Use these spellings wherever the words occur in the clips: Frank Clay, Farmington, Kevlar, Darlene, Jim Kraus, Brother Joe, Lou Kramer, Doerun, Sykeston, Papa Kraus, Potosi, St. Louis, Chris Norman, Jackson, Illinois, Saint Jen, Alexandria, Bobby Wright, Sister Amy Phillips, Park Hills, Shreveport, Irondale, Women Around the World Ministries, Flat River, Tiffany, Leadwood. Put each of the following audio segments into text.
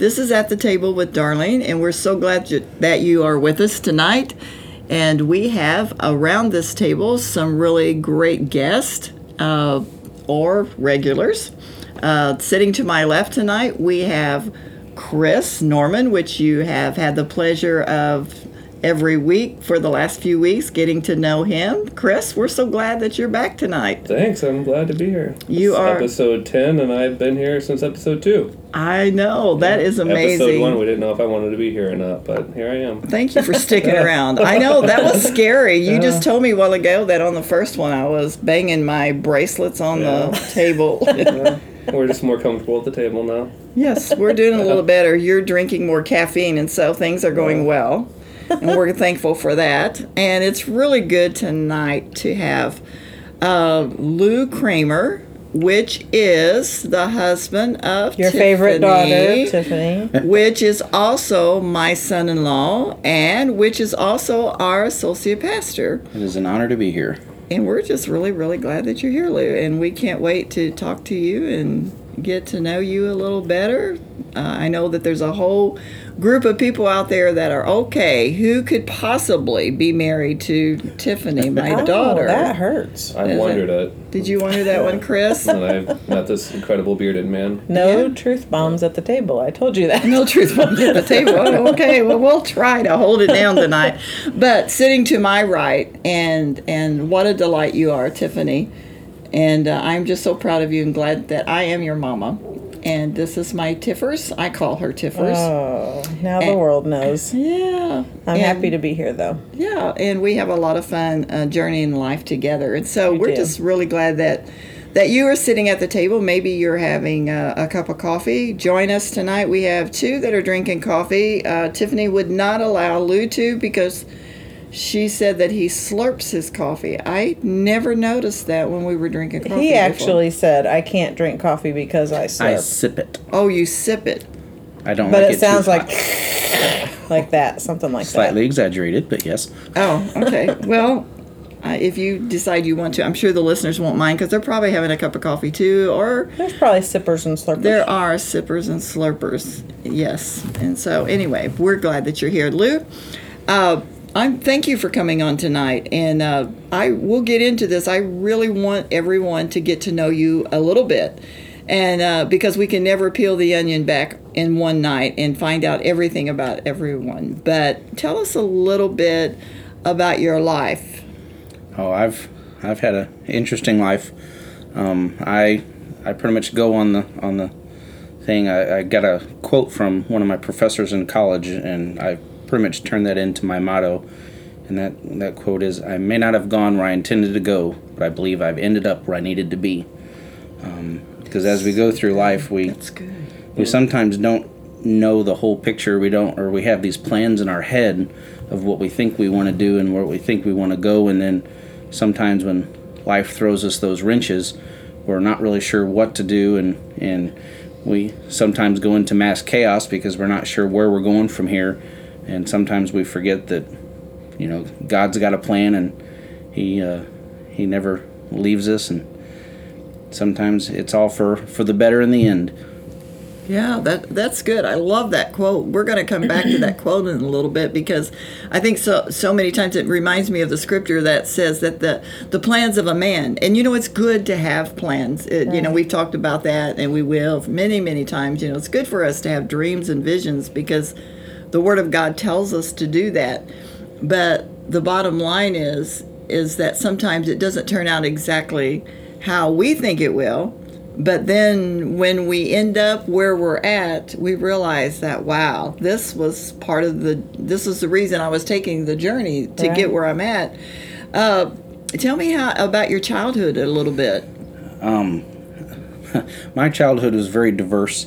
This is At the Table with Darlene, and we're so glad that you are with us tonight. And we have around this table some really great guests or regulars. Sitting to my left tonight, we have Chris Norman, which you have had the pleasure of every week for the last few weeks, getting to know him. Chris, we're so glad that you're back tonight. Thanks, I'm glad to be here. You are episode 10, and I've been here since episode 2. I know, that is amazing. Episode 1, we didn't know if I wanted to be here or not, but here I am. Thank you for sticking around. I know, that was scary. You just told me a while ago that on the first one I was banging my bracelets on the table. We're just more comfortable at the table now. Yes, we're doing a little better. You're drinking more caffeine, and so things are going well. And we're thankful for that. And it's really good tonight to have Lou Kramer, which is the husband of your Tiffany, favorite daughter, Tiffany, which is also my son-in-law, and which is also our associate pastor. It is an honor to be here. And we're just really, really glad that you're here, Lou. And we can't wait to talk to you and get to know you a little better. I know that there's a whole group of people out there that are who could possibly be married to Tiffany, my daughter. That hurts. I wondered it. Did you wonder that one, Chris? Not this incredible bearded man. No truth bombs at the table. I told you that. No truth bombs at the table. Okay, well, we'll try to hold it down tonight. But sitting to my right, and what a delight you are, Tiffany. And I'm just so proud of you and glad that I am your mama. And this is my Tiffers. I call her Tiffers. Oh, now the world knows. Yeah. I'm happy to be here, though. Yeah, and we have a lot of fun journey in life together. And so we're just really glad that you are sitting at the table. Maybe you're having a cup of coffee. Join us tonight. We have two that are drinking coffee. Tiffany would not allow Lou to because she said that he slurps his coffee. I never noticed that when we were drinking coffee. He actually said, "I can't drink coffee because I slurp." I sip it. Oh, you sip it. I don't. But it sounds like that, something like that. Slightly exaggerated, but yes. Oh, okay. Well, if you decide you want to, I'm sure the listeners won't mind because they're probably having a cup of coffee too. Or there's probably sippers and slurpers. There are sippers and slurpers. Yes. And so, anyway, we're glad that you're here, Lou. Thank you for coming on tonight, and I will get into this. I really want everyone to get to know you a little bit, and because we can never peel the onion back in one night and find out everything about everyone. But tell us a little bit about your life. Oh, I've had an interesting life. I pretty much go on the thing. I got a quote from one of my professors in college, and I pretty much turned that into my motto, and that quote is, "I may not have gone where I intended to go, but I believe I've ended up where I needed to be." Because as we go through life, we sometimes don't know the whole picture. We have these plans in our head of what we think we want to do and where we think we want to go, and then sometimes when life throws us those wrenches, we're not really sure what to do, and we sometimes go into mass chaos because we're not sure where we're going from here. And sometimes we forget that, God's got a plan, and He never leaves us. And sometimes it's all for the better in the end. Yeah, that's good. I love that quote. We're going to come back to that quote in a little bit because I think so many times it reminds me of the scripture that says that the plans of a man. And, it's good to have plans. We've talked about that, and we will many, many times. It's good for us to have dreams and visions because the Word of God tells us to do that, but the bottom line is that sometimes it doesn't turn out exactly how we think it will, but then when we end up where we're at, we realize that, wow, this was the reason I was taking the journey to get where I'm at. Tell me about your childhood a little bit. My childhood was very diverse.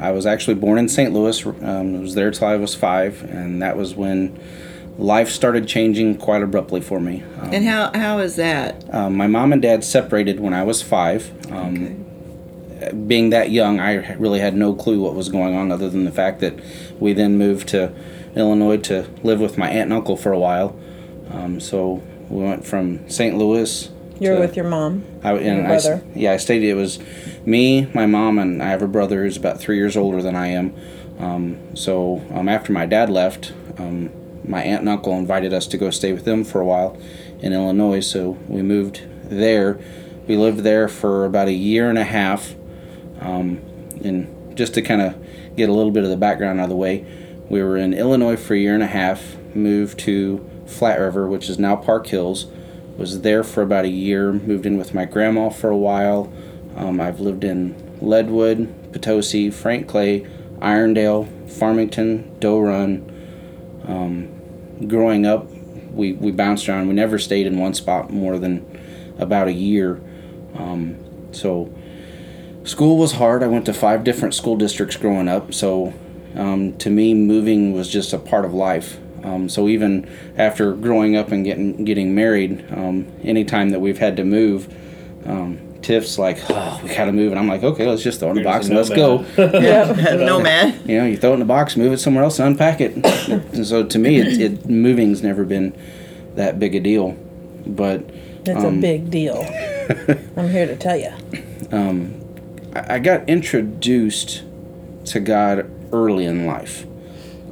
I was actually born in St. Louis. I was there till I was 5, and that was when life started changing quite abruptly for me. And how is that? My mom and dad separated when I was 5. Being that young, I really had no clue what was going on other than the fact that we then moved to Illinois to live with my aunt and uncle for a while. So we went from St. Louis You were with your mom and your brother. I stayed. It was me, my mom, and I have a brother who's about 3 years older than I am. After my dad left, my aunt and uncle invited us to go stay with them for a while in Illinois, so we moved there. We lived there for about a year and a half, and just to kind of get a little bit of the background out of the way, we were in Illinois for a year and a half, moved to Flat River, which is now Park Hills, was there for about a year, moved in with my grandma for a while. I've lived in Leadwood, Potosi, Frank Clay, Irondale, Farmington, Doerun. Growing up, we bounced around. We never stayed in one spot more than about a year. School was hard. I went to 5 different school districts growing up, so to me, moving was just a part of life. So even after growing up and getting married, any time that we've had to move, Tiff's like, oh, we gotta move, and I'm like, okay, let's just throw in the box and let's go. Yeah, nomad. You know, you throw it in the box, move it somewhere else, and unpack it. And so to me, moving's never been that big a deal, but it's a big deal. I'm here to tell you. I got introduced to God early in life,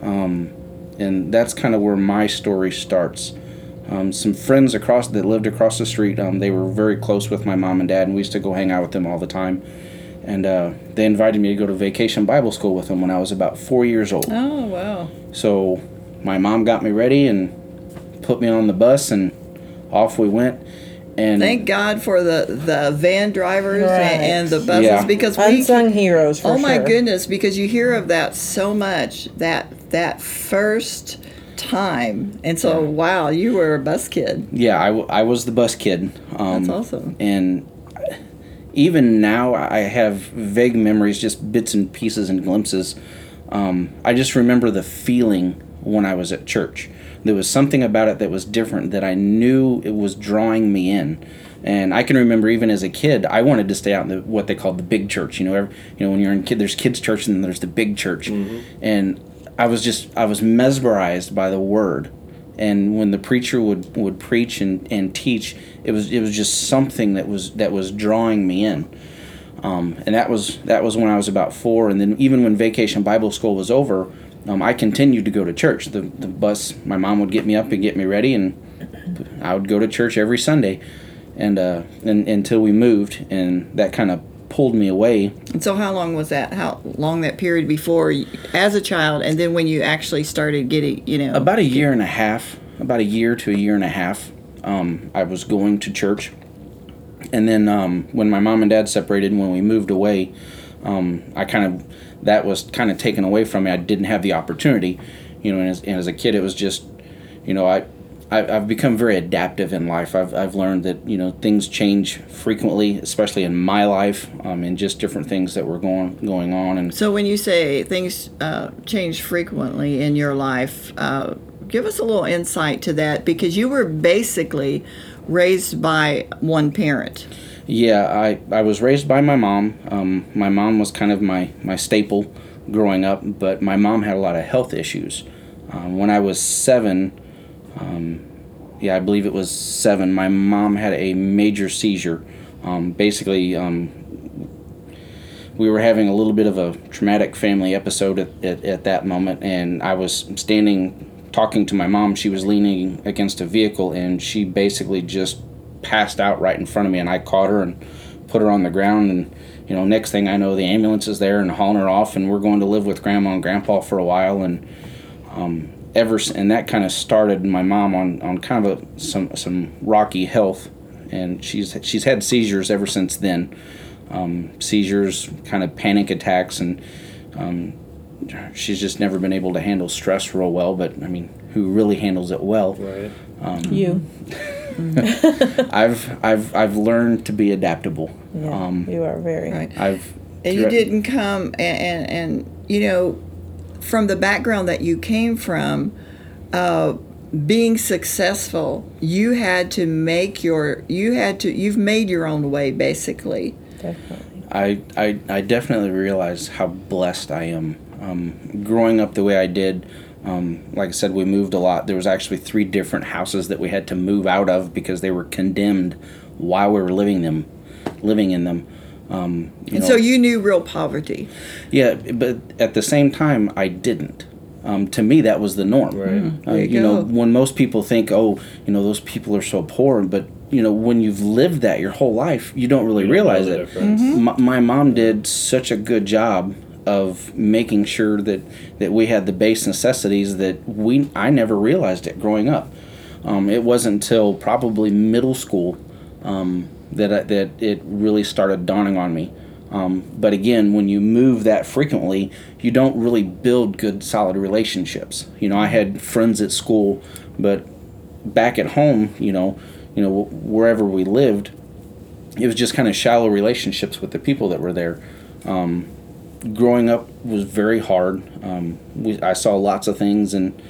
and that's kind of where my story starts. Some friends that lived across the street, they were very close with my mom and dad, and we used to go hang out with them all the time. And they invited me to go to vacation Bible school with them when I was about 4 years old. Oh, wow. So my mom got me ready and put me on the bus, and off we went. And thank God for the van drivers, right, and the buses, because unsung heroes for sure. Oh my goodness, because you hear of that so much, that first time, and so wow, you were a bus kid. Yeah, I was the bus kid. That's awesome. And even now, I have vague memories, just bits and pieces and glimpses. I just remember the feeling when I was at church. There was something about it that was different, that I knew it was drawing me in. And I can remember even as a kid, I wanted to stay out in what they called the big church. When you're in there's kids' church and then there's the big church. Mm-hmm. And I was mesmerized by the word. And when the preacher would preach and teach, it was just something that was drawing me in. And that was when I was about 4. And then even when Vacation Bible School was over, I continued to go to church. The bus, my mom would get me up and get me ready, and I would go to church every Sunday, and until we moved, and that kind of pulled me away. And so how long was that? How long that period before, as a child, and then when you actually started getting, About a year and a half, about a year to a year and a half, I was going to church. And then when my mom and dad separated and when we moved away, that was kind of taken away from me. I didn't have the opportunity, and as a kid, it was just, I've become very adaptive in life. I've learned that, things change frequently, especially in my life, and just different things that were going on. And so when you say things change frequently in your life, give us a little insight to that, because you were basically raised by one parent. Yeah, I was raised by my mom. My mom was kind of my staple growing up, but my mom had a lot of health issues. When I was 7, I believe it was 7, my mom had a major seizure. We were having a little bit of a traumatic family episode at that moment, and I was standing talking to my mom. She was leaning against a vehicle, and she basically just passed out right in front of me, and I caught her and put her on the ground, and next thing I know, the ambulance is there and hauling her off, and we're going to live with grandma and grandpa for a while. And that kind of started my mom on kind of some rocky health, and she's had seizures ever since then. Seizures, kind of panic attacks, and she's just never been able to handle stress real well. But I mean, who really handles it well? Right. You. I've learned to be adaptable. Yeah, you are very. Right. And you didn't come and from the background that you came from, being successful, you've made your own way, basically. Definitely. I definitely realize how blessed I am. Growing up the way I did. Like I said, we moved a lot. There was actually 3 different houses that we had to move out of because they were condemned why we were living in them. So you knew real poverty. Yeah, but at the same time, I didn't. To me, that was the norm. Right. Mm-hmm. When most people think, those people are so poor, but when you've lived that your whole life, you don't really realize it. Mm-hmm. My mom did such a good job of making sure that we had the base necessities that I never realized it growing up. It wasn't until probably middle school that it really started dawning on me. But again, when you move that frequently, you don't really build good, solid relationships. I had friends at school, but back at home, wherever we lived, it was just kind of shallow relationships with the people that were there. Growing up was very hard. I saw lots of things and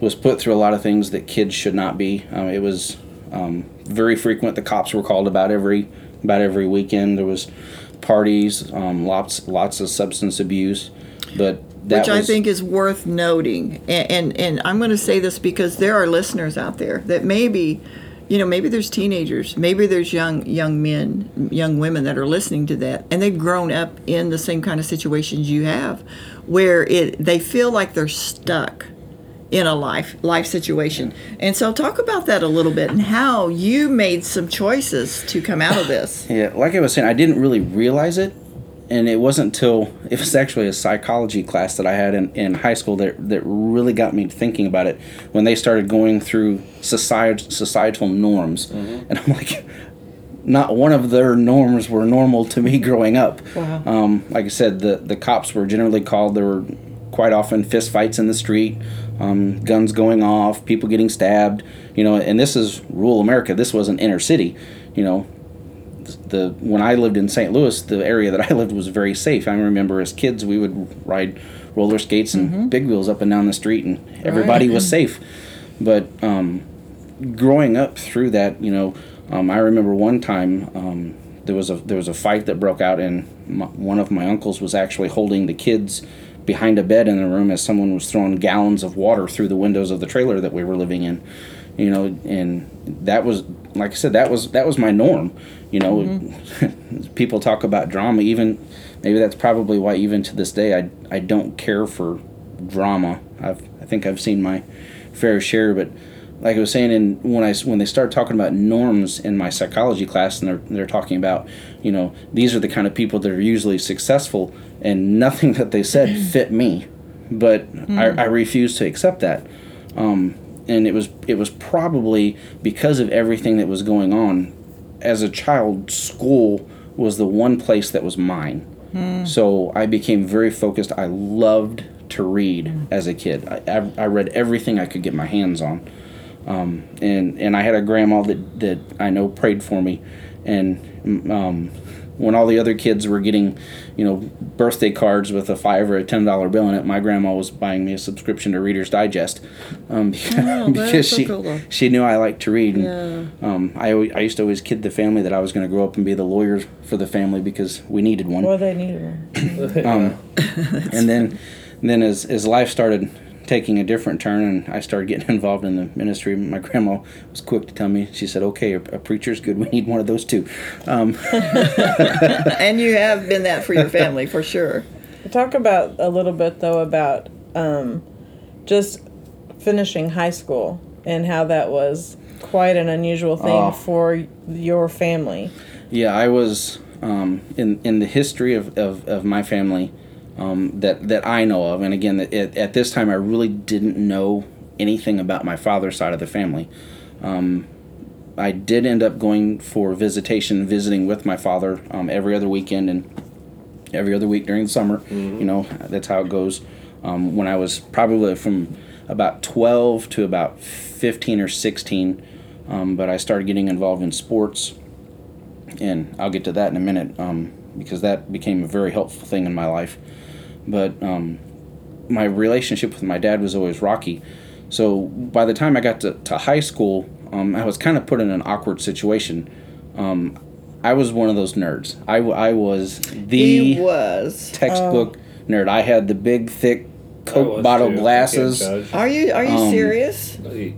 was put through a lot of things that kids should not be. It was very frequent. The cops were called about every weekend. There was parties, lots of substance abuse, but that which I think is worth noting. And I'm going to say this because there are listeners out there that maybe there's teenagers, maybe there's young men, young women that are listening to that, and they've grown up in the same kind of situations you have, where they feel like they're stuck in a life situation. And so talk about that a little bit and how you made some choices to come out of this. Yeah, like I was saying, I didn't really realize it, and it was actually a psychology class that I had in high school that really got me thinking about it when they started going through societal norms. Mm-hmm. And I'm like, not one of their norms were normal to me growing up. Wow. Like I said, the cops were generally called. There were quite often fist fights in the street, guns going off, people getting stabbed, and this is rural America. This wasn't inner city. When I lived in St. Louis, the area that I lived was very safe. I remember as kids we would ride roller skates and mm-hmm. big wheels up and down the street, and everybody right. was safe. But growing up through that, I remember one time there was a fight that broke out, and one of my uncles was actually holding the kids behind a bed in the room as someone was throwing gallons of water through the windows of the trailer that we were living in, and that was, like I said, that was my norm. Mm-hmm. People talk about drama. Even maybe that's probably why even to this day I don't care for drama. I think I've seen my fair share, but like I was saying, and when they start talking about norms in my psychology class, and they're talking about, these are the kind of people that are usually successful, and nothing that they said fit me, but I refused to accept that, and it was probably because of everything that was going on. As a child, school was the one place that was mine, so I became very focused. I loved to read as a kid. I read everything I could get my hands on. And I had a grandma that I know prayed for me, and when all the other kids were getting, birthday cards with a $5 or a $10 bill in it, my grandma was buying me a subscription to Reader's Digest, because she knew I liked to read. And, yeah. I used to always kid the family that I was going to grow up and be the lawyer for the family because we needed one. Well, they needed one. And then as life started taking a different turn and I started getting involved in the ministry, my grandma was quick to tell me, she said, okay, a preacher's good, we need one of those too. And you have been that for your family, for sure. Talk about a little bit though about just finishing high school and how that was quite an unusual thing for your family. Yeah, I was in the history of my family, that I know of, and again, at this time I really didn't know anything about my father's side of the family. I did end up going for visiting with my father every other weekend and every other week during the summer. Mm-hmm. That's how it goes. When I was probably from about 12 to about 15 or 16, but I started getting involved in sports, and I'll get to that in a minute, because that became a very helpful thing in my life. But my relationship with my dad was always rocky. So by the time I got to high school, I was kind of put in an awkward situation. I was one of those nerds. I was the textbook nerd. I had the big, thick Coke bottle glasses. Are you serious?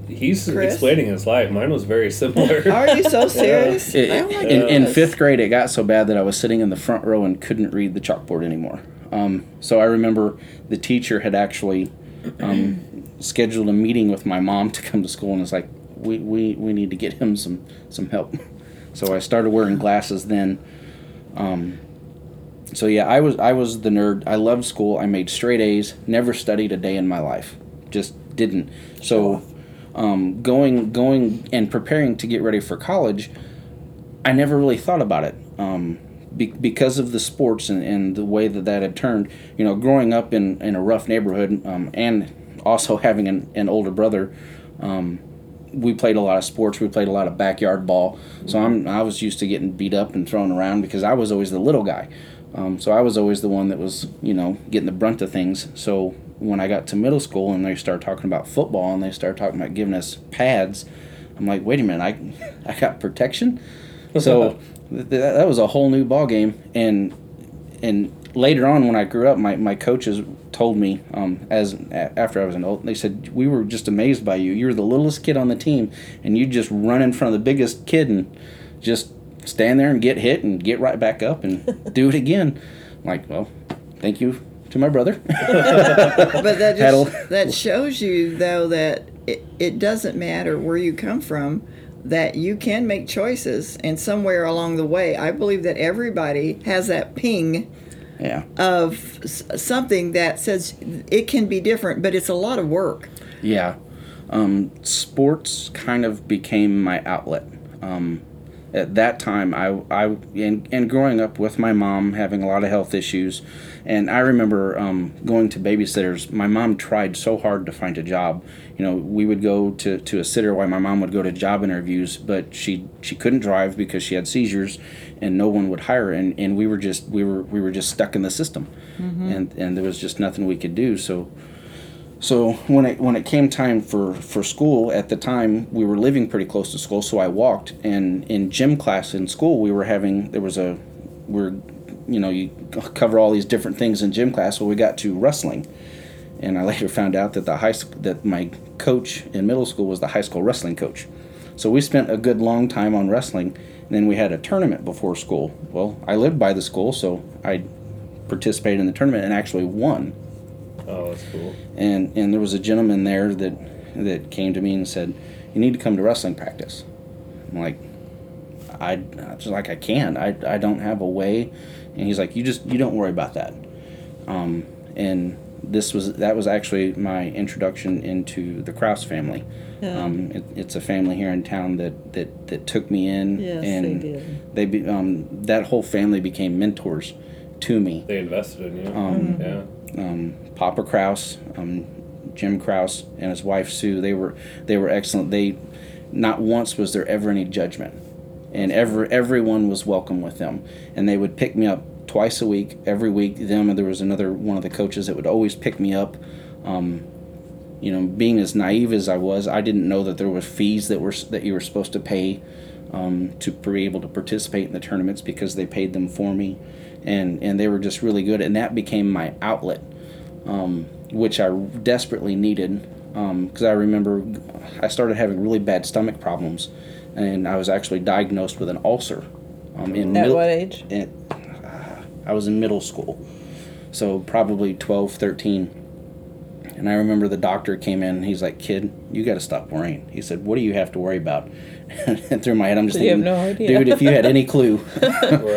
He's Chris? Explaining his life. Mine was very similar. Are you so serious? Yeah. Oh my goodness. In 5th grade, it got so bad that I was sitting in the front row and couldn't read the chalkboard anymore. So I remember the teacher had actually scheduled a meeting with my mom to come to school, and was like, we need to get him some help. So I started wearing glasses then. So yeah, I was the nerd. I loved school. I made straight A's. Never studied a day in my life. Just didn't. So going and preparing to get ready for college, I never really thought about it. Because of the sports and the way that had turned, you know, growing up in a rough neighborhood, and also having an older brother, we played a lot of sports. We played a lot of backyard ball. So I was used to getting beat up and thrown around because I was always the little guy. So I was always the one that was, you know, getting the brunt of things. So when I got to middle school and they started talking about football and they started talking about giving us pads, I'm like, wait a minute, I got protection? So that was a whole new ball game. And later on when I grew up, my coaches told me, after I was an adult, they said, we were just amazed by you. You were the littlest kid on the team, and you just run in front of the biggest kid and just stand there and get hit and get right back up and do it again. I'm like, well, thank you to my brother. But that shows you, though, that it doesn't matter where you come from, that you can make choices, and somewhere along the way, I believe that everybody has that ping. Yeah. Of something that says it can be different, but it's a lot of work. Yeah. Sports kind of became my outlet. At that time, I growing up with my mom, having a lot of health issues, and I remember going to babysitters. My mom tried so hard to find a job. You know, we would go to a sitter while my mom would go to job interviews, but she couldn't drive because she had seizures, and no one would hire her, and we were just stuck in the system, and there was just nothing we could do. So when it came time for school, at the time we were living pretty close to school, so I walked. And in gym class in school, you cover all these different things in gym class. Well, we got to wrestling, and I later found out that that my coach in middle school was the high school wrestling coach. So we spent a good long time on wrestling, and then we had a tournament before school. Well, I lived by the school, so I participated in the tournament and actually won. Oh, that's cool. And there was a gentleman there that came to me and said, "You need to come to wrestling practice." I'm like, I can't. I don't have a way. And he's like, "You don't worry about that." And that was actually my introduction into the Kraus family. Yeah. It's a family here in town that took me in. Yes, and they did. That whole family became mentors to me. They invested in you. Yeah. Papa Kraus, Jim Kraus, and his wife Sue, they were excellent. They, not once was there ever any judgment, and everyone was welcome with them. And they would pick me up twice a week, every week. Them, and there was another one of the coaches that would always pick me up. You know, being as naive as I was, I didn't know that there were fees that you were supposed to pay to be able to participate in the tournaments, because they paid them for me. And they were just really good, and that became my outlet, which I desperately needed, because I remember I started having really bad stomach problems, and I was actually diagnosed with an ulcer. At what age? I was in middle school, so probably 12, 13. And I remember the doctor came in, and he's like, "Kid, you got to stop worrying." He said, "What do you have to worry about?" And through my head, I'm just thinking, you have no idea. Dude, if you had any clue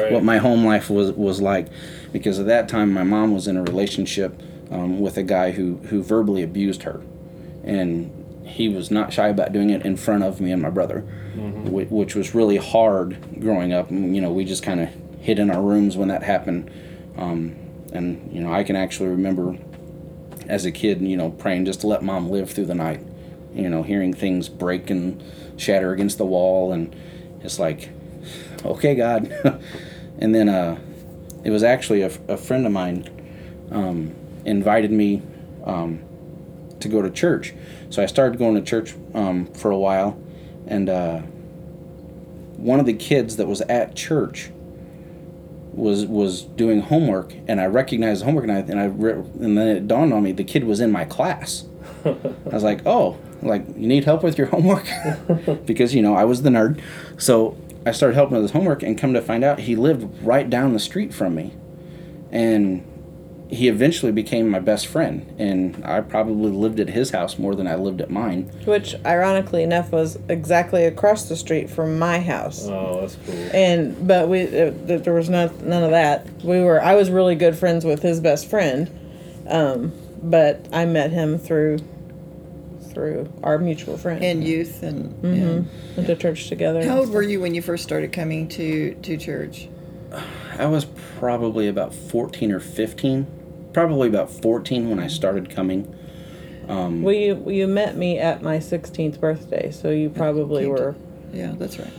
what my home life was like. Because at that time, my mom was in a relationship with a guy who verbally abused her. And he was not shy about doing it in front of me and my brother, which was really hard growing up. And, you know, we just kind of hid in our rooms when that happened. And, you know, I can actually remember, as a kid, you know, praying just to let mom live through the night, you know, hearing things break and shatter against the wall, and it's like, okay, God. And then it was actually a friend of mine invited me to go to church. So I started going to church for a while, and one of the kids that was at church was doing homework, and I recognized the homework, and then it dawned on me the kid was in my class. I was like, oh, like, you need help with your homework? Because, you know, I was the nerd. So I started helping with his homework, and come to find out, he lived right down the street from me. And he eventually became my best friend, and I probably lived at his house more than I lived at mine. Which, ironically enough, was exactly across the street from my house. Oh, that's cool. And but we there was none of that. I was really good friends with his best friend, but I met him through our mutual friend. And youth, and went to church together. How old were you when you first started coming to church? I was probably about 14 or 15. Probably about 14 when I started coming. Well, you met me at my 16th birthday, so you probably were... Yeah, that's right.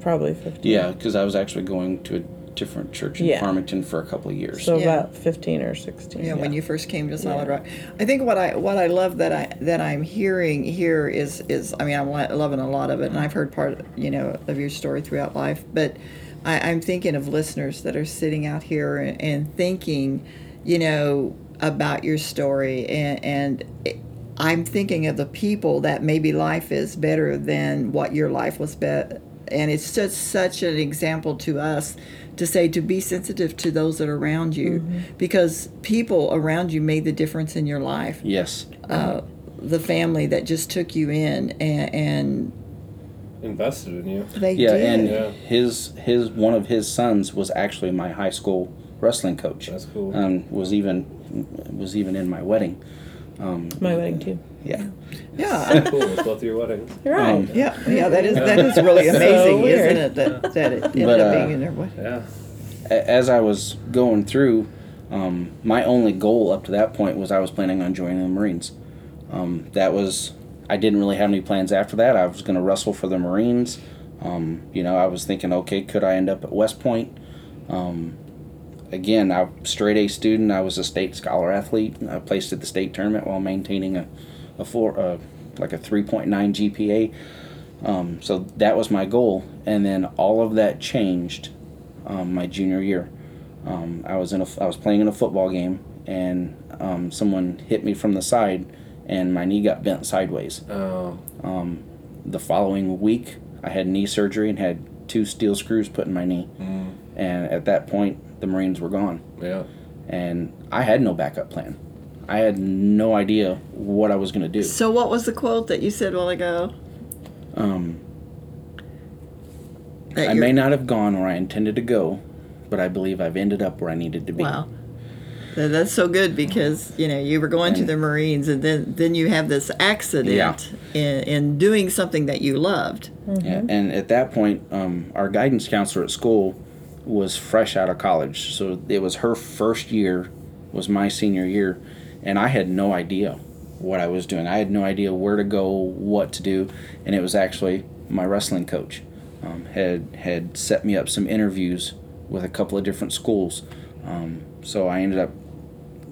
Probably 15. Yeah, because I was actually going to a different church in Farmington for a couple of years. So about 15 or 16. Yeah, when you first came to Solid Rock. I think what I love that I'm hearing here is I mean, I'm loving a lot of it, and I've heard part of your story throughout life, but I'm thinking of listeners that are sitting out here and thinking, about your story. And I'm thinking of the people that maybe life is better than what your life was. And it's just such an example to us to say to be sensitive to those that are around you. Mm-hmm. Because people around you made the difference in your life. Yes. The family that just took you in and invested in you. They did. And his one of his sons was actually my high school wrestling coach. That's cool. Was even in my wedding. My wedding too. Yeah. Yeah. That's cool. It's both of your weddings. You're right. Yeah. That is really amazing, so isn't it? That it ended up being in their wedding. Yeah. As I was going through, my only goal up to that point was I was planning on joining the Marines. I didn't really have any plans after that. I was going to wrestle for the Marines. I was thinking, okay, could I end up at West Point? Again, I'm a straight A student. I was a state scholar athlete. I placed at the state tournament while maintaining a 3.9 GPA. So that was my goal. And then all of that changed my junior year. I was playing in a football game, and someone hit me from the side, and my knee got bent sideways. Oh. The following week, I had knee surgery and had 2 steel screws put in my knee. Mm. And at that point, the Marines were gone. Yeah. And I had no backup plan. I had no idea what I was going to do. So what was the quote that you said a while ago? I may not have gone where I intended to go, but I believe I've ended up where I needed to be. Wow. That's so good, because you were going to the Marines, and then you have this accident in doing something that you loved. Mm-hmm. Yeah, and at that point, our guidance counselor at school was fresh out of college, so it was her first year, was my senior year, and I had no idea what I was doing. I had no idea where to go, what to do, and it was actually my wrestling coach had set me up some interviews with a couple of different schools. So I ended up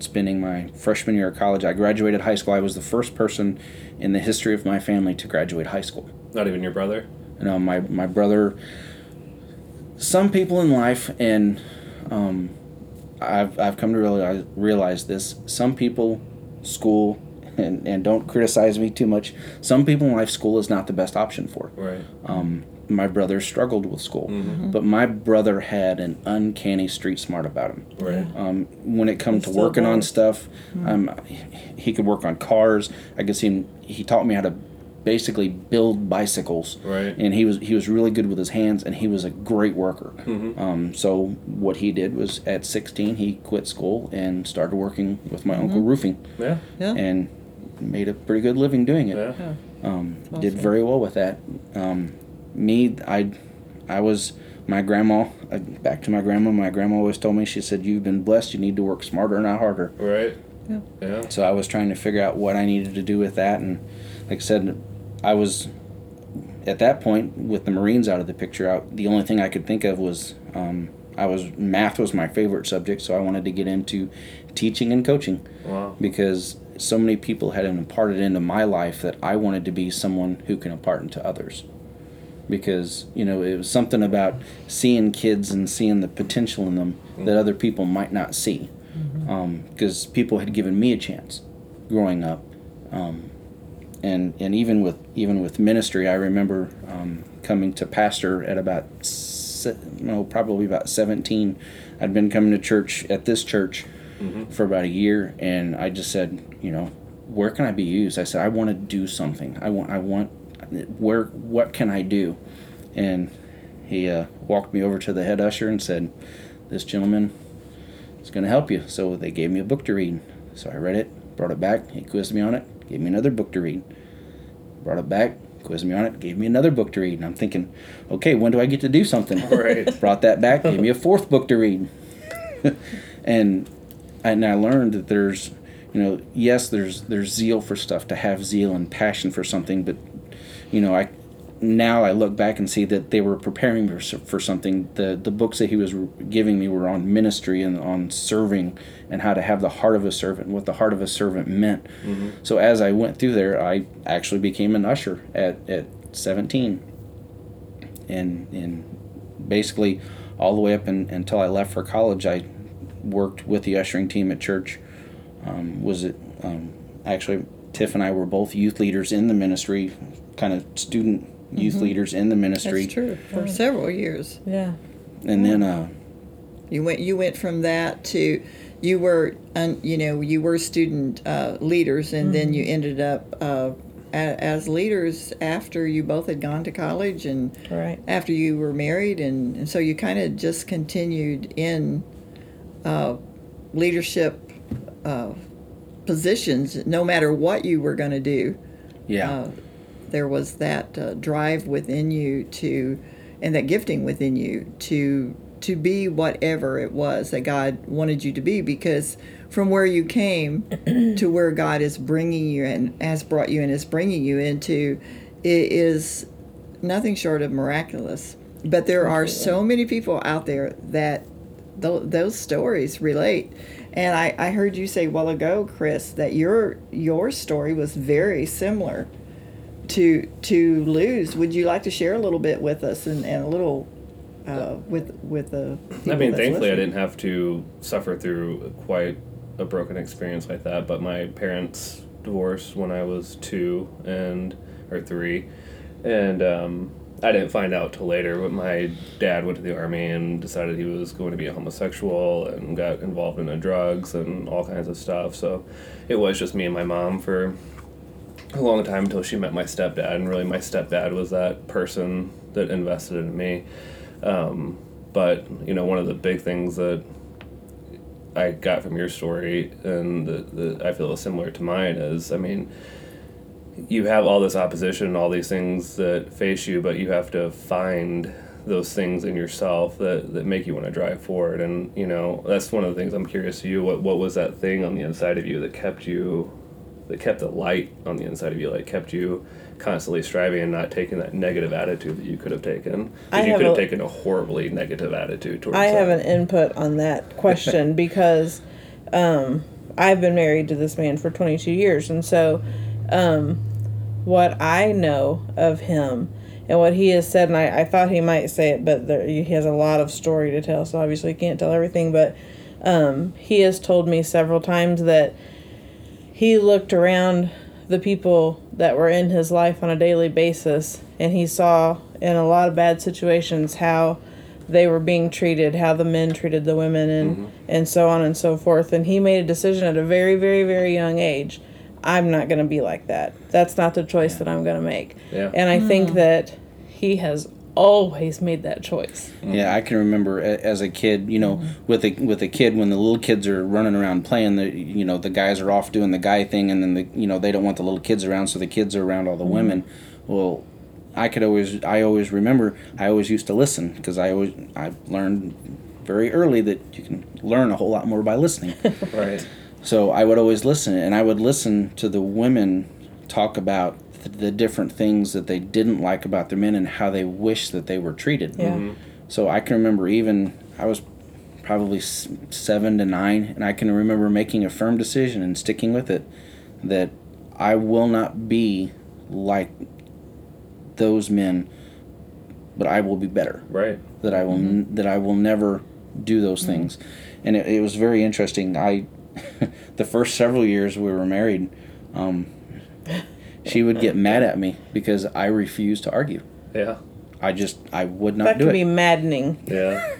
spending my freshman year of college. I graduated high school. I was the first person in the history of my family to graduate high school. Not even your brother? No, my brother. Some people in life, and I've come to realize this, some people, school, and don't criticize me too much, some people in life, school is not the best option for. Right. My brother struggled with school, mm-hmm. but my brother had an uncanny street smart about him. Right. When it comes to working on stuff, he could work on cars. I could see him. He taught me how to basically build bicycles. Right. And he was really good with his hands, and he was a great worker. Mm-hmm. So what he did was, at 16, he quit school and started working with my uncle roofing. Yeah. Yeah. And made a pretty good living doing it. Yeah. Awesome. Did very well with that. Me, I was my grandma. Back to my grandma. My grandma always told me, she said, "You've been blessed. You need to work smarter, not harder." Right. Yeah. Yeah. So I was trying to figure out what I needed to do with that, and like I said, I was at that point with the Marines out of the picture. The only thing I could think of was math was my favorite subject, so I wanted to get into teaching and coaching. Wow. Because so many people had imparted into my life that I wanted to be someone who can impart into others. because, you know, it was something about seeing kids and seeing the potential in them that other people might not see, because people had given me a chance growing up, and even with ministry, I remember coming to pastor at about probably about 17. I'd been coming to church at this church for about a year, and I just said, you know, where can I be used? I said, I want to do something. I want. What can I do? And he walked me over to the head usher and said, this gentleman is going to help you. So they gave me a book to read. So I read it, brought it back, he quizzed me on it, gave me another book to read. Brought it back, quizzed me on it, gave me another book to read. And I'm thinking, okay, when do I get to do something? Right. Brought that back, gave me a fourth book to read. and I learned that there's, you know, yes, there's zeal for stuff, to have zeal and passion for something, but you know, I look back and see that they were preparing me for something. The books that he was giving me were on ministry and on serving and how to have the heart of a servant, what the heart of a servant meant. Mm-hmm. So as I went through there, I actually became an usher at 17, and basically all the way up until I left for college, I worked with the ushering team at church. Actually Tiff and I were both youth leaders in the ministry, kind of student youth leaders in the ministry. That's true. For several years. Yeah. And then you went from that to you were student leaders, and then you ended up as leaders after you both had gone to college and after you were married, and so you kind of just continued in leadership positions no matter what you were going to do. Yeah. There was that drive within you and that gifting within you to be whatever it was that God wanted you to be, because from where you came to where God is bringing you and has brought you and is bringing you into, it is nothing short of miraculous. But there are so many people out there that those stories relate. And I heard you say a while ago, Chris, that your story was very similar to Lou's. Would you like to share a little bit with us and a little with the people? I mean, thankfully listening? I didn't have to suffer through quite a broken experience like that, but my parents divorced when I was 2 or 3, and I didn't find out till later, but my dad went to the army and decided he was going to be a homosexual and got involved in the drugs and all kinds of stuff. So it was just me and my mom for a long time until she met my stepdad, and really my stepdad was that person that invested in me. But, you know, one of the big things that I got from your story and that I feel is similar to mine is, I mean, you have all this opposition, all these things that face you, but you have to find those things in yourself that make you want to drive forward. And, you know, that's one of the things I'm curious to you. What was that thing on the inside of you that kept the light on the inside of you, like kept you constantly striving and not taking that negative attitude that you could have taken? Because you could have taken a horribly negative attitude towards that. I have an input on that question because I've been married to this man for 22 years. And so what I know of him and what he has said, and I thought he might say it, but he has a lot of story to tell, so obviously he can't tell everything, but he has told me several times that he looked around the people that were in his life on a daily basis, and he saw in a lot of bad situations how they were being treated, how the men treated the women, and so on and so forth. And he made a decision at a very, very, very young age, I'm not going to be like that. That's not the choice that I'm going to make. Yeah. And I think that he has always made that choice. Yeah, I can remember as a kid, you know, with a kid, when the little kids are running around playing, the guys are off doing the guy thing, and then they don't want the little kids around, so the kids are around all the women. Well, I always used to listen, because I learned very early that you can learn a whole lot more by listening. Right. So I would always listen, and I would listen to the women talk about the different things that they didn't like about their men and how they wish that they were treated. Yeah. So I can remember, even I was probably 7 to 9, and I can remember making a firm decision and sticking with it that I will not be like those men but I will be better. Right. That I will never do those things. And it was very interesting. The first several years we were married, she would get mad at me because I refused to argue. Yeah. I would not do it. That could be maddening. Yeah.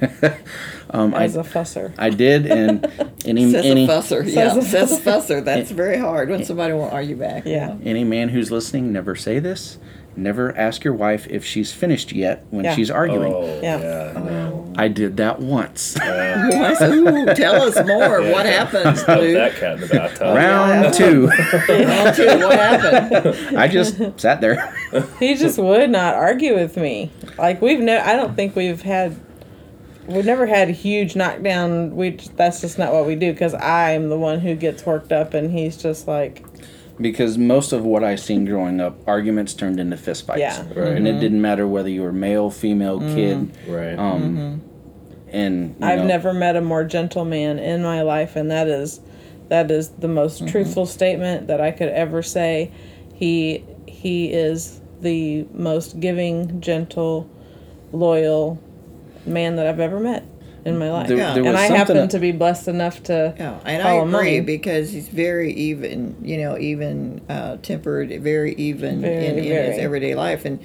As a fusser. I did, and any fusser. Yeah. Says a fusser. That's very hard when somebody won't argue back. Yeah. Any man who's listening, never say this. Never ask your wife if she's finished yet when she's arguing. Oh, yeah. No. I did that once. Ooh, tell us more. Yeah. What happened? That cat in the bathtub. Round two. Round two. What happened? I just sat there. He just would not argue with me. Like I don't think we've never had a huge knockdown. That's just not what we do, because I'm the one who gets worked up, and he's just like. Because most of what I seen growing up, arguments turned into fist fights. Yeah. Right. Mm-hmm. And it didn't matter whether you were male, female, kid. Right. And I've never met a more gentle man in my life, and that is the most truthful statement that I could ever say. He is the most giving, gentle, loyal man that I've ever met in my life. And I happen to be blessed enough to call him. I agree, because he's very even, tempered, very even in his everyday life. And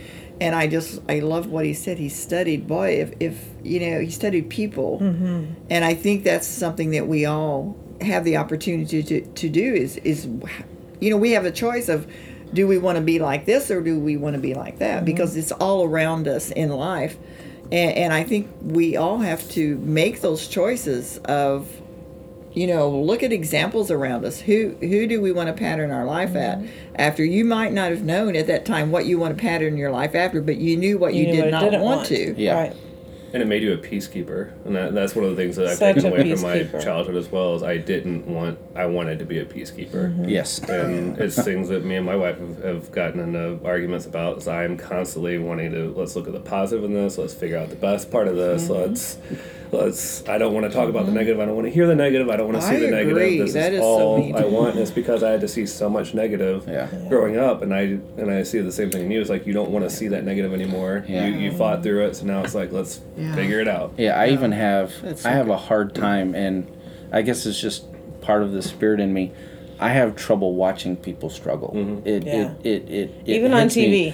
I love what he said. He studied, he studied people. Mm-hmm. And I think that's something that we all have the opportunity to do is, we have a choice of, do we want to be like this or do we want to be like that? Mm-hmm. Because it's all around us in life. And I think we all have to make those choices of, look at examples around us. Who do we want to pattern our life at? After you might not have known at that time what you want to pattern your life after, but you knew what you did not want to. Yeah. Right. And it made you a peacekeeper, and that's one of the things that I took away from my childhood as well. Is I wanted to be a peacekeeper. Mm-hmm. Yes, and it's things that me and my wife have gotten into arguments about. Is I'm constantly wanting to let's look at the positive in this, let's figure out the best part of this, let's. I don't want to talk about the negative. I don't want to hear the negative. I don't want to see the negative. This is all I want. It's because I had to see so much negative growing up, and I see the same thing in you. It's like you don't want to see that negative anymore. Yeah. You fought through it, so now it's like let's. Figure it out. Yeah, I even have a hard time, and I guess it's just part of the spirit in me. I have trouble watching people struggle. Mm-hmm. It even on TV.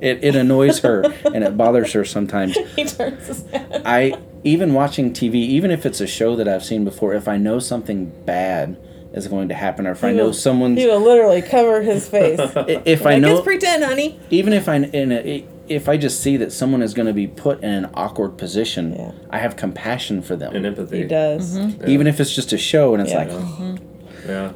It annoys her and it bothers her sometimes. He turns his head. Even watching TV, even if it's a show that I've seen before, if I know something bad is going to happen, or if I know someone's, he will literally cover his face. If I know, just pretend, honey. Even if if I just see that someone is going to be put in an awkward position, I have compassion for them. And empathy. He does. Mm-hmm. Yeah. Even if it's just a show and it's like... Mm-hmm. Yeah.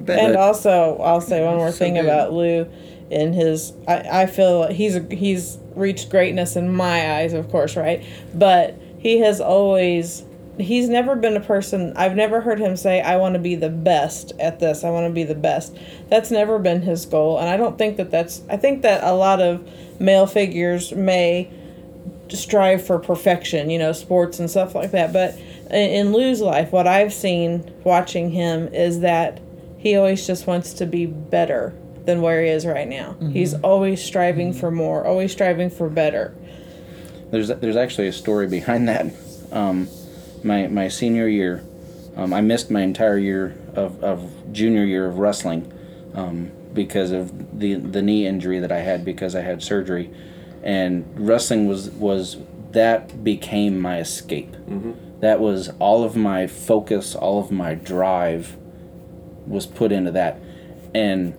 But also, I'll say one more thing about Lou in his... I feel like he's reached greatness in my eyes, of course, right? But he has always... He's never been a person... I've never heard him say, I want to be the best at this. I want to be the best. That's never been his goal. And I don't think that that's... I think that a lot of male figures may strive for perfection, sports and stuff like that. But in Lou's life, what I've seen watching him is that he always just wants to be better than where he is right now. Mm-hmm. He's always striving for more, always striving for better. There's actually a story behind that. My senior year, I missed my entire year of junior year of wrestling because of the knee injury that I had because I had surgery. And wrestling that became my escape. Mm-hmm. That was all of my focus, all of my drive was put into that. And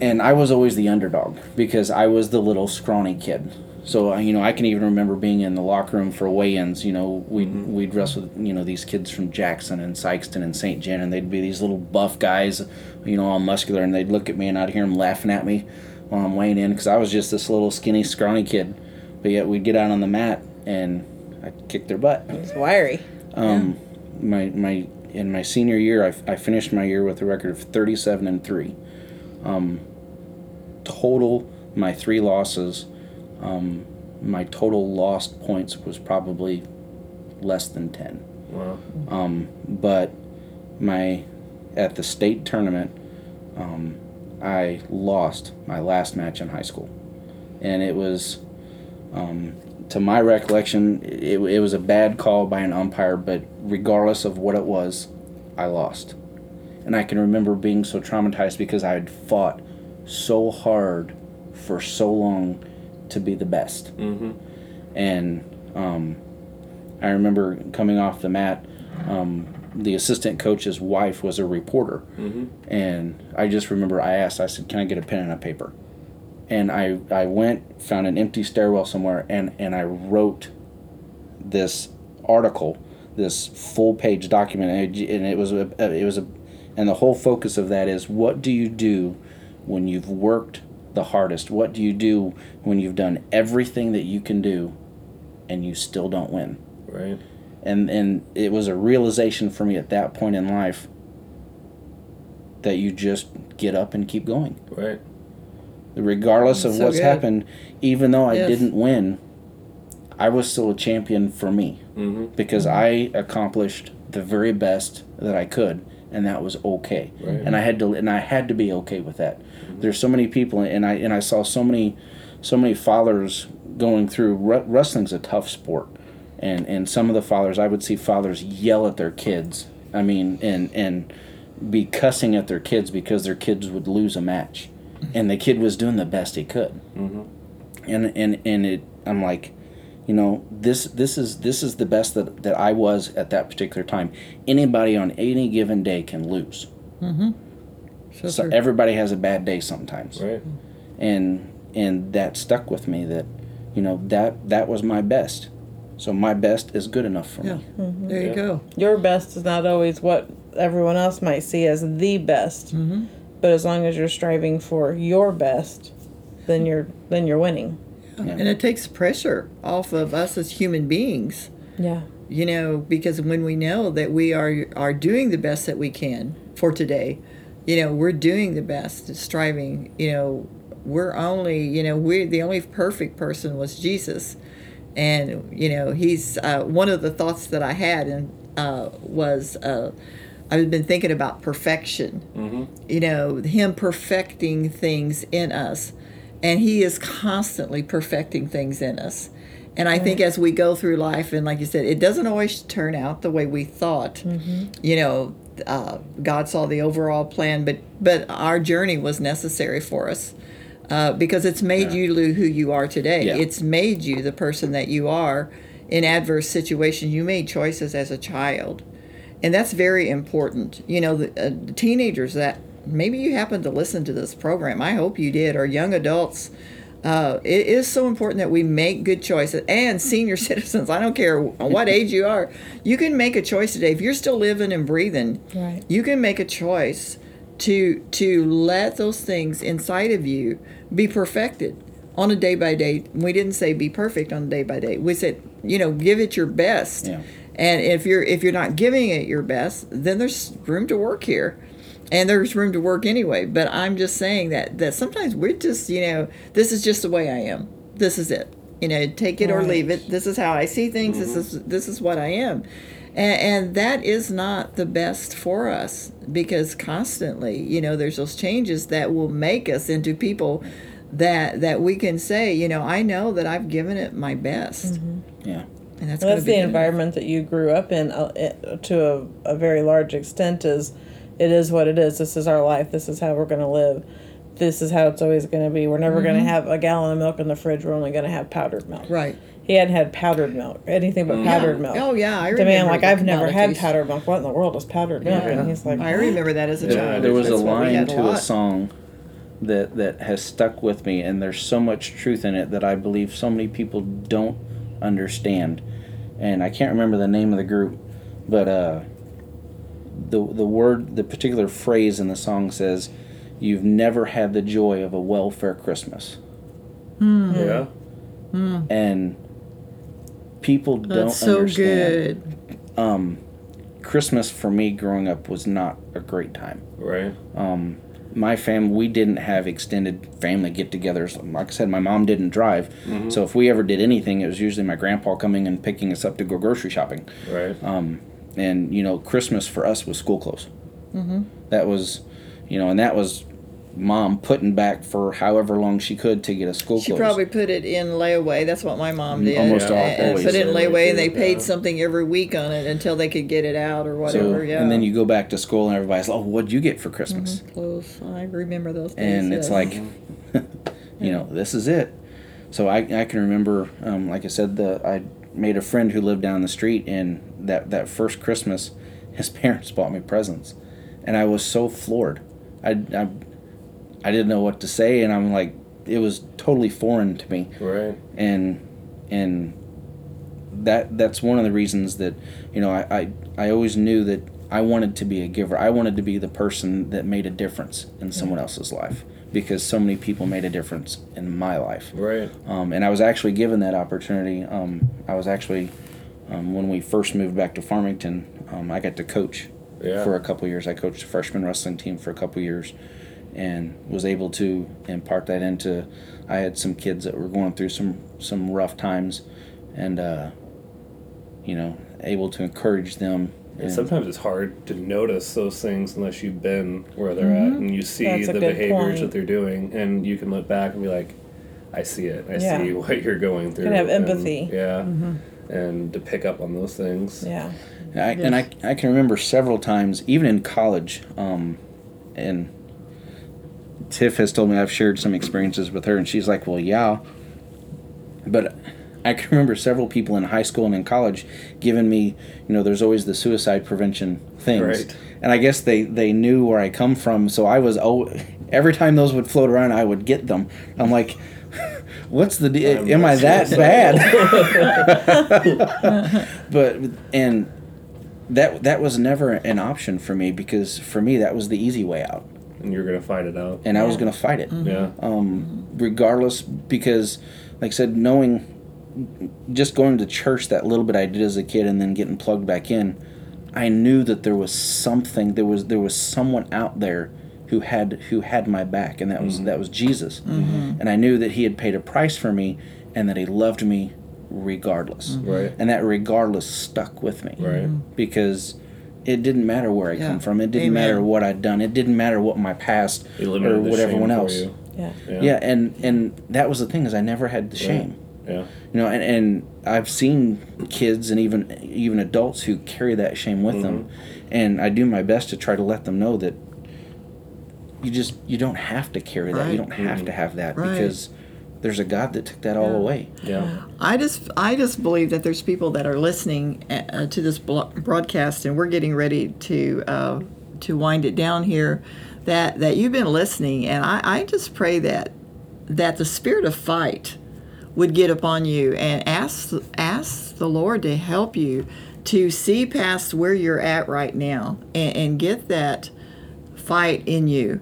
I was always the underdog because I was the little scrawny kid. So, I can even remember being in the locker room for weigh-ins. We'd wrestle with, these kids from Jackson and Sykeston and Saint Jen, and they'd be these little buff guys, all muscular, and they'd look at me, and I'd hear them laughing at me while I'm weighing in because I was just this little skinny, scrawny kid. But yet we'd get out on the mat, and I'd kick their butt. It was wiry. In my senior year, I finished my year with a record of 37-3. Total, my three losses... my total lost points was probably less than 10. Wow. But at the state tournament, I lost my last match in high school. and it was, to my recollection, it was a bad call by an umpire, but regardless of what it was, I lost. And I can remember being so traumatized because I had fought so hard for so long to be the best. Mm-hmm. And I remember coming off the mat, the assistant coach's wife was a reporter. Mm-hmm. And I just remember I asked, I said, can I get a pen and a paper? And I went, found an empty stairwell somewhere, and I wrote this article, this full-page document, and it was a and the whole focus of that is, what do you do when you've worked the hardest? What do you do when you've done everything that you can do and you still don't win? Right. And it was a realization for me at that point in life that you just get up and keep going. Right. Regardless of what's happened, even though I didn't win, I was still a champion for me. Mm-hmm. Because I accomplished the very best that I could. And that was okay, right. And I had to be okay with that. Mm-hmm. There's so many people, and I saw so many fathers going through. Wrestling's a tough sport, and some of the fathers, I would see fathers yell at their kids. I mean, and be cussing at their kids because their kids would lose a match, and the kid was doing the best he could. Mm-hmm. I'm like, you know, this is the best that I was at that particular time. Anybody on any given day can lose. Mm-hmm. Sure. So everybody has a bad day sometimes. Right. And that stuck with me, that, you know, that was my best. So my best is good enough for me. Mm-hmm. There you go. Your best is not always what everyone else might see as the best. Mm-hmm. But as long as you're striving for your best, then you're winning. Yeah. And it takes pressure off of us as human beings. Yeah. You know, because when we know that we are doing the best that we can for today, you know, we're doing the best, striving, you know, the only perfect person was Jesus. And, you know, he's, one of the thoughts that I had was I've been thinking about perfection, mm-hmm. you know, him perfecting things in us. And he is constantly perfecting things in us. And I think as we go through life, and like you said, it doesn't always turn out the way we thought. Mm-hmm. You know, God saw the overall plan, but our journey was necessary for us because it's made you, Lou, who you are today. Yeah. It's made you the person that you are in adverse situations. You made choices as a child. And that's very important. You know, the teenagers that... Maybe you happen to listen to this program. I hope you did. Or young adults. It is so important that we make good choices. And senior citizens, I don't care what age you are, you can make a choice today. If you're still living and breathing, right. You can make a choice to let those things inside of you be perfected on a day-by-day. We didn't say be perfect on a day-by-day. We said, you know, give it your best. Yeah. And if you're not giving it your best, then there's room to work here. And there's room to work anyway. But I'm just saying that sometimes we're just, you know, this is just the way I am. This is it. You know, take it or leave it. This is how I see things. Mm-hmm. This is what I am. And that is not the best for us because constantly, you know, there's those changes that will make us into people that we can say, you know, I know that I've given it my best. Mm-hmm. Yeah. And that's the environment that you grew up in to a very large extent is... It is what it is. This is our life. This is how we're going to live. This is how it's always going to be. We're never going to have a gallon of milk in the fridge. We're only going to have powdered milk. Right. He hadn't had powdered milk, anything but powdered milk. Oh, yeah. I remember. The man, like, I've never had powdered milk. What in the world is powdered milk? Yeah. And he's like, I remember that as a child. There was a line to a song that has stuck with me, and there's so much truth in it that I believe so many people don't understand. And I can't remember the name of the group, but... The word, the particular phrase in the song says, "You've never had the joy of a welfare Christmas." Mm. Yeah. Mm. And people don't understand. That's so good. Christmas for me growing up was not a great time. Right. My family, we didn't have extended family get-togethers. Like I said, my mom didn't drive, mm-hmm. so if we ever did anything, it was usually my grandpa coming and picking us up to go grocery shopping. Right. And, you know, Christmas for us was school clothes. Mm-hmm. That was, you know, and that was mom putting back for however long she could to get a school closed. She probably put it in layaway. That's what my mom did. Almost always. Put it in layaway, and they paid something every week on it until they could get it out or whatever. So, yeah. And then you go back to school, and everybody's like, oh, what'd you get for Christmas? Mm-hmm. Close. I remember those days. And it's like, you know, this is it. So I can remember, like I said, I made a friend who lived down the street, and that first Christmas, his parents bought me presents. And I was so floored. I didn't know what to say, and I'm like, it was totally foreign to me. Right. And that's one of the reasons that, you know, I always knew that I wanted to be a giver. I wanted to be the person that made a difference in someone else's life, because so many people made a difference in my life. Right. And I was actually given that opportunity. I was actually, when we first moved back to Farmington, I got to coach for a couple years. I coached the freshman wrestling team for a couple years, and was able to impart that into, I had some kids that were going through some rough times, and, you know, able to encourage them. And sometimes it's hard to notice those things unless you've been where they're at, and you see the behaviors that they're doing, and you can look back and be like, I see it. I see what you're going through. And have empathy. And to pick up on those things. Yeah. I can remember several times, even in college, and Tiff has told me I've shared some experiences with her, and she's like, well, yeah. But I can remember several people in high school and in college giving me, you know, there's always the suicide prevention things. Right. And I guess they knew where I come from, so I was, every time those would float around, I would get them. I'm like, what's the deal? Am I that bad? And that was never an option for me, because for me, that was the easy way out. And you're going to fight it out. And I was going to fight it. Mm-hmm. Yeah. Regardless, because, like I said, knowing, just going to church, that little bit I did as a kid, and then getting plugged back in, I knew that there was something, there was someone out there who had my back, and that was Jesus. Mm-hmm. And I knew that he had paid a price for me, and that he loved me regardless. Mm-hmm. Right. And that regardless stuck with me. Right. Mm-hmm. Because it didn't matter where I come from. It didn't matter what I'd done. It didn't matter what my past or what everyone else. And that was the thing, is I never had the shame. Yeah. You know, and I've seen kids and even adults who carry that shame with them, and I do my best to try to let them know that you don't have to carry that. You don't have to have that, because there's a God that took that all away. Yeah. I just believe that there's people that are listening to this broadcast, and we're getting ready to wind it down here, that you've been listening, and I just pray that the spirit of fight would get upon you, and ask the Lord to help you to see past where you're at right now, and get that fight in you,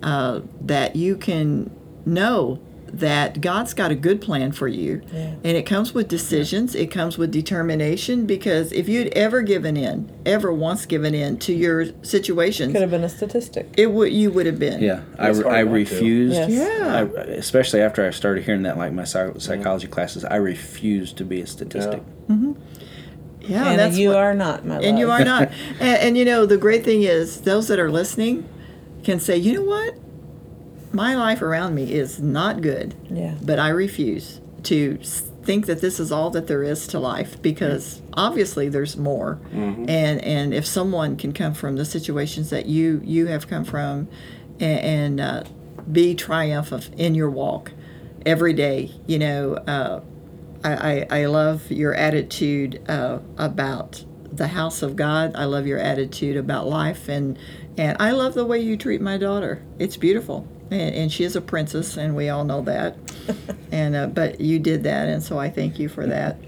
that you can know that God's got a good plan for you. Yeah. And it comes with decisions. It comes with determination, because if you'd ever once given in to your situation, could have been a statistic. You would have been. Yeah, I refused. Yes. Yeah, especially after I started hearing that, like my psychology classes, I refused to be a statistic. Yeah. Mm-hmm. Yeah, and that's you are not, my love. And you are not. And you know, the great thing is, those that are listening can say, you know what? My life around me is not good, but I refuse to think that this is all that there is to life, because obviously there's more. Mm-hmm. And if someone can come from the situations that you have come from, and be triumphant in your walk every day, you know, I love your attitude about the house of God. I love your attitude about life, and I love the way you treat my daughter. It's beautiful. And she is a princess, and we all know that. But you did that, and so I thank you for that.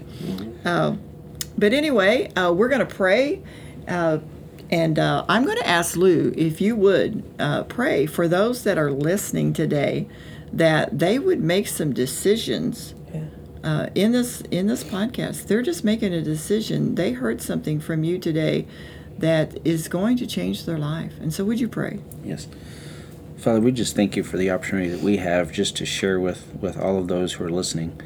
But anyway, we're going to pray, and I'm going to ask Lou if you would pray for those that are listening today, that they would make some decisions. In this podcast, they're just making a decision. They heard something from you today that is going to change their life. And so would you pray? Yes. Father, we just thank you for the opportunity that we have just to share with all of those who are listening.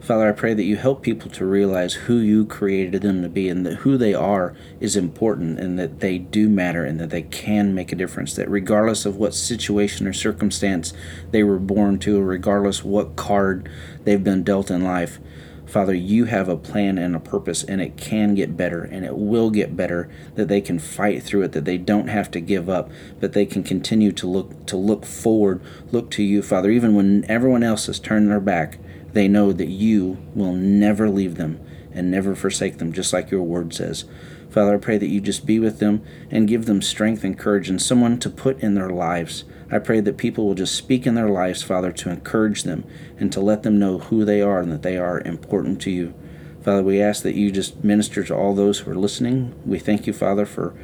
Father, I pray that you help people to realize who you created them to be and that who they are is important and that they do matter and that they can make a difference, that regardless of what situation or circumstance they were born to, regardless what card they've been dealt in life, Father, you have a plan and a purpose, and it can get better, and it will get better, that they can fight through it, that they don't have to give up, but they can continue to look forward, look to you, Father. Even when everyone else has turned their back, they know that you will never leave them and never forsake them, just like your word says. Father, I pray that you just be with them and give them strength and courage and someone to put in their lives. I pray that people will just speak in their lives, Father, to encourage them and to let them know who they are and that they are important to you. Father, we ask that you just minister to all those who are listening. We thank you, Father, for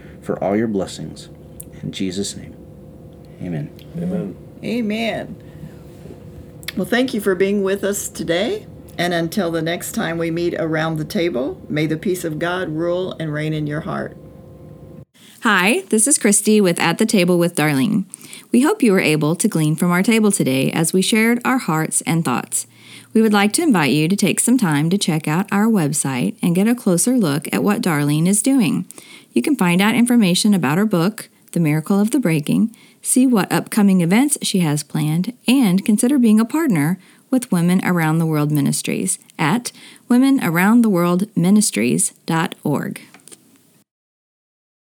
all your blessings. In Jesus' name, amen. Amen. Amen. Well, thank you for being with us today. And until the next time we meet around the table, may the peace of God rule and reign in your heart. Hi, this is Christy with At the Table with Darlene. We hope you were able to glean from our table today as we shared our hearts and thoughts. We would like to invite you to take some time to check out our website and get a closer look at what Darlene is doing. You can find out information about her book, The Miracle of the Breaking, see what upcoming events she has planned, and consider being a partner with Women Around the World Ministries at womenaroundtheworldministries.org.